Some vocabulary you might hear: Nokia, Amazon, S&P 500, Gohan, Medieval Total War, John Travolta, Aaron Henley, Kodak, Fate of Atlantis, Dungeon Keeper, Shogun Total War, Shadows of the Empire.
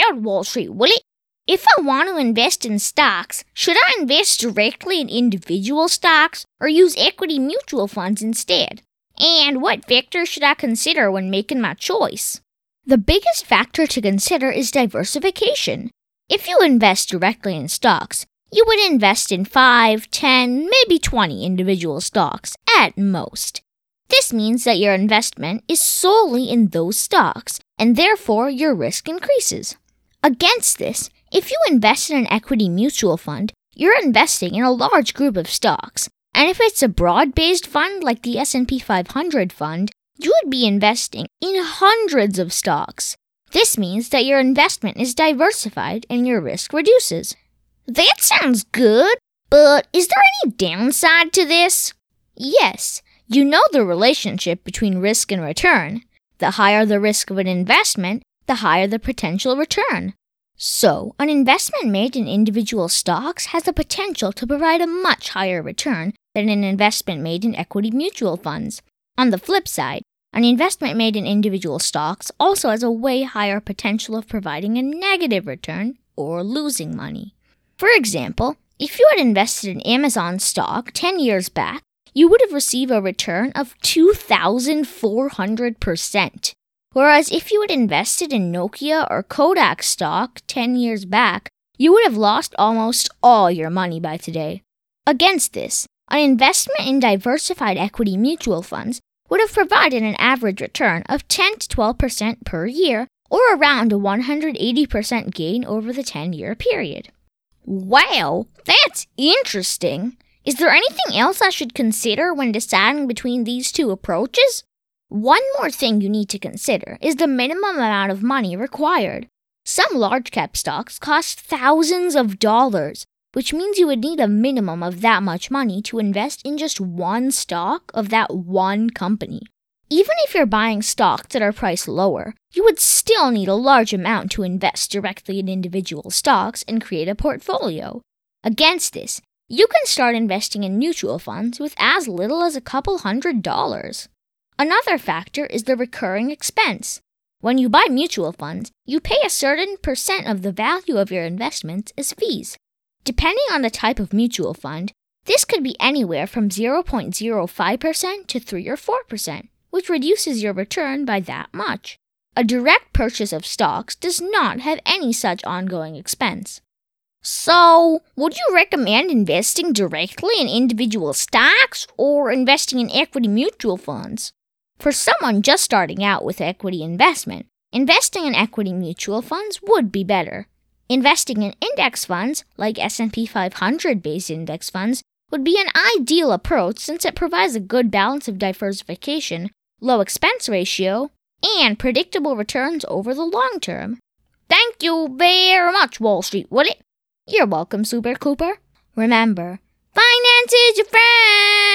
hurt Wall Street, will it? If I want to invest in stocks, should I invest directly in individual stocks or use equity mutual funds instead? And what factors should I consider when making my choice? The biggest factor to consider is diversification. If you invest directly in stocks, you would invest in 5, 10, maybe 20 individual stocks at most. This means that your investment is solely in those stocks, and therefore your risk increases. Against this, if you invest in an equity mutual fund, you're investing in a large group of stocks, and if it's a broad-based fund like the S&P 500 fund, you would be investing in hundreds of stocks. This means that your investment is diversified and your risk reduces. That sounds good, but is there any downside to this? Yes, you know the relationship between risk and return. The higher the risk of an investment, the higher the potential return. So, an investment made in individual stocks has the potential to provide a much higher return than an investment made in equity mutual funds. On the flip side, an investment made in individual stocks also has a way higher potential of providing a negative return or losing money. For example, if you had invested in Amazon stock 10 years back, you would have received a return of 2,400%. Whereas if you had invested in Nokia or Kodak stock 10 years back, you would have lost almost all your money by today. Against this, an investment in diversified equity mutual funds would have provided an average return of 10 to 12% per year, or around a 180% gain over the 10-year period. Wow, that's interesting! Is there anything else I should consider when deciding between these two approaches? One more thing you need to consider is the minimum amount of money required. Some large-cap stocks cost thousands of dollars, which means you would need a minimum of that much money to invest in just one stock of that one company. Even if you're buying stocks that are priced lower, you would still need a large amount to invest directly in individual stocks and create a portfolio. Against this, you can start investing in mutual funds with as little as a couple $100s. Another factor is the recurring expense. When you buy mutual funds, you pay a certain percent of the value of your investments as fees. Depending on the type of mutual fund, this could be anywhere from 0.05% to 3 or 4%, which reduces your return by that much. A direct purchase of stocks does not have any such ongoing expense. So, would you recommend investing directly in individual stocks or investing in equity mutual funds? For someone just starting out with equity investment, investing in equity mutual funds would be better. Investing in index funds, like S&P 500-based index funds, would be an ideal approach since it provides a good balance of diversification, low expense ratio, and predictable returns over the long term. Thank you very much, Wall Street, Woody. You're welcome, Super Cooper. Remember, finance is your friend!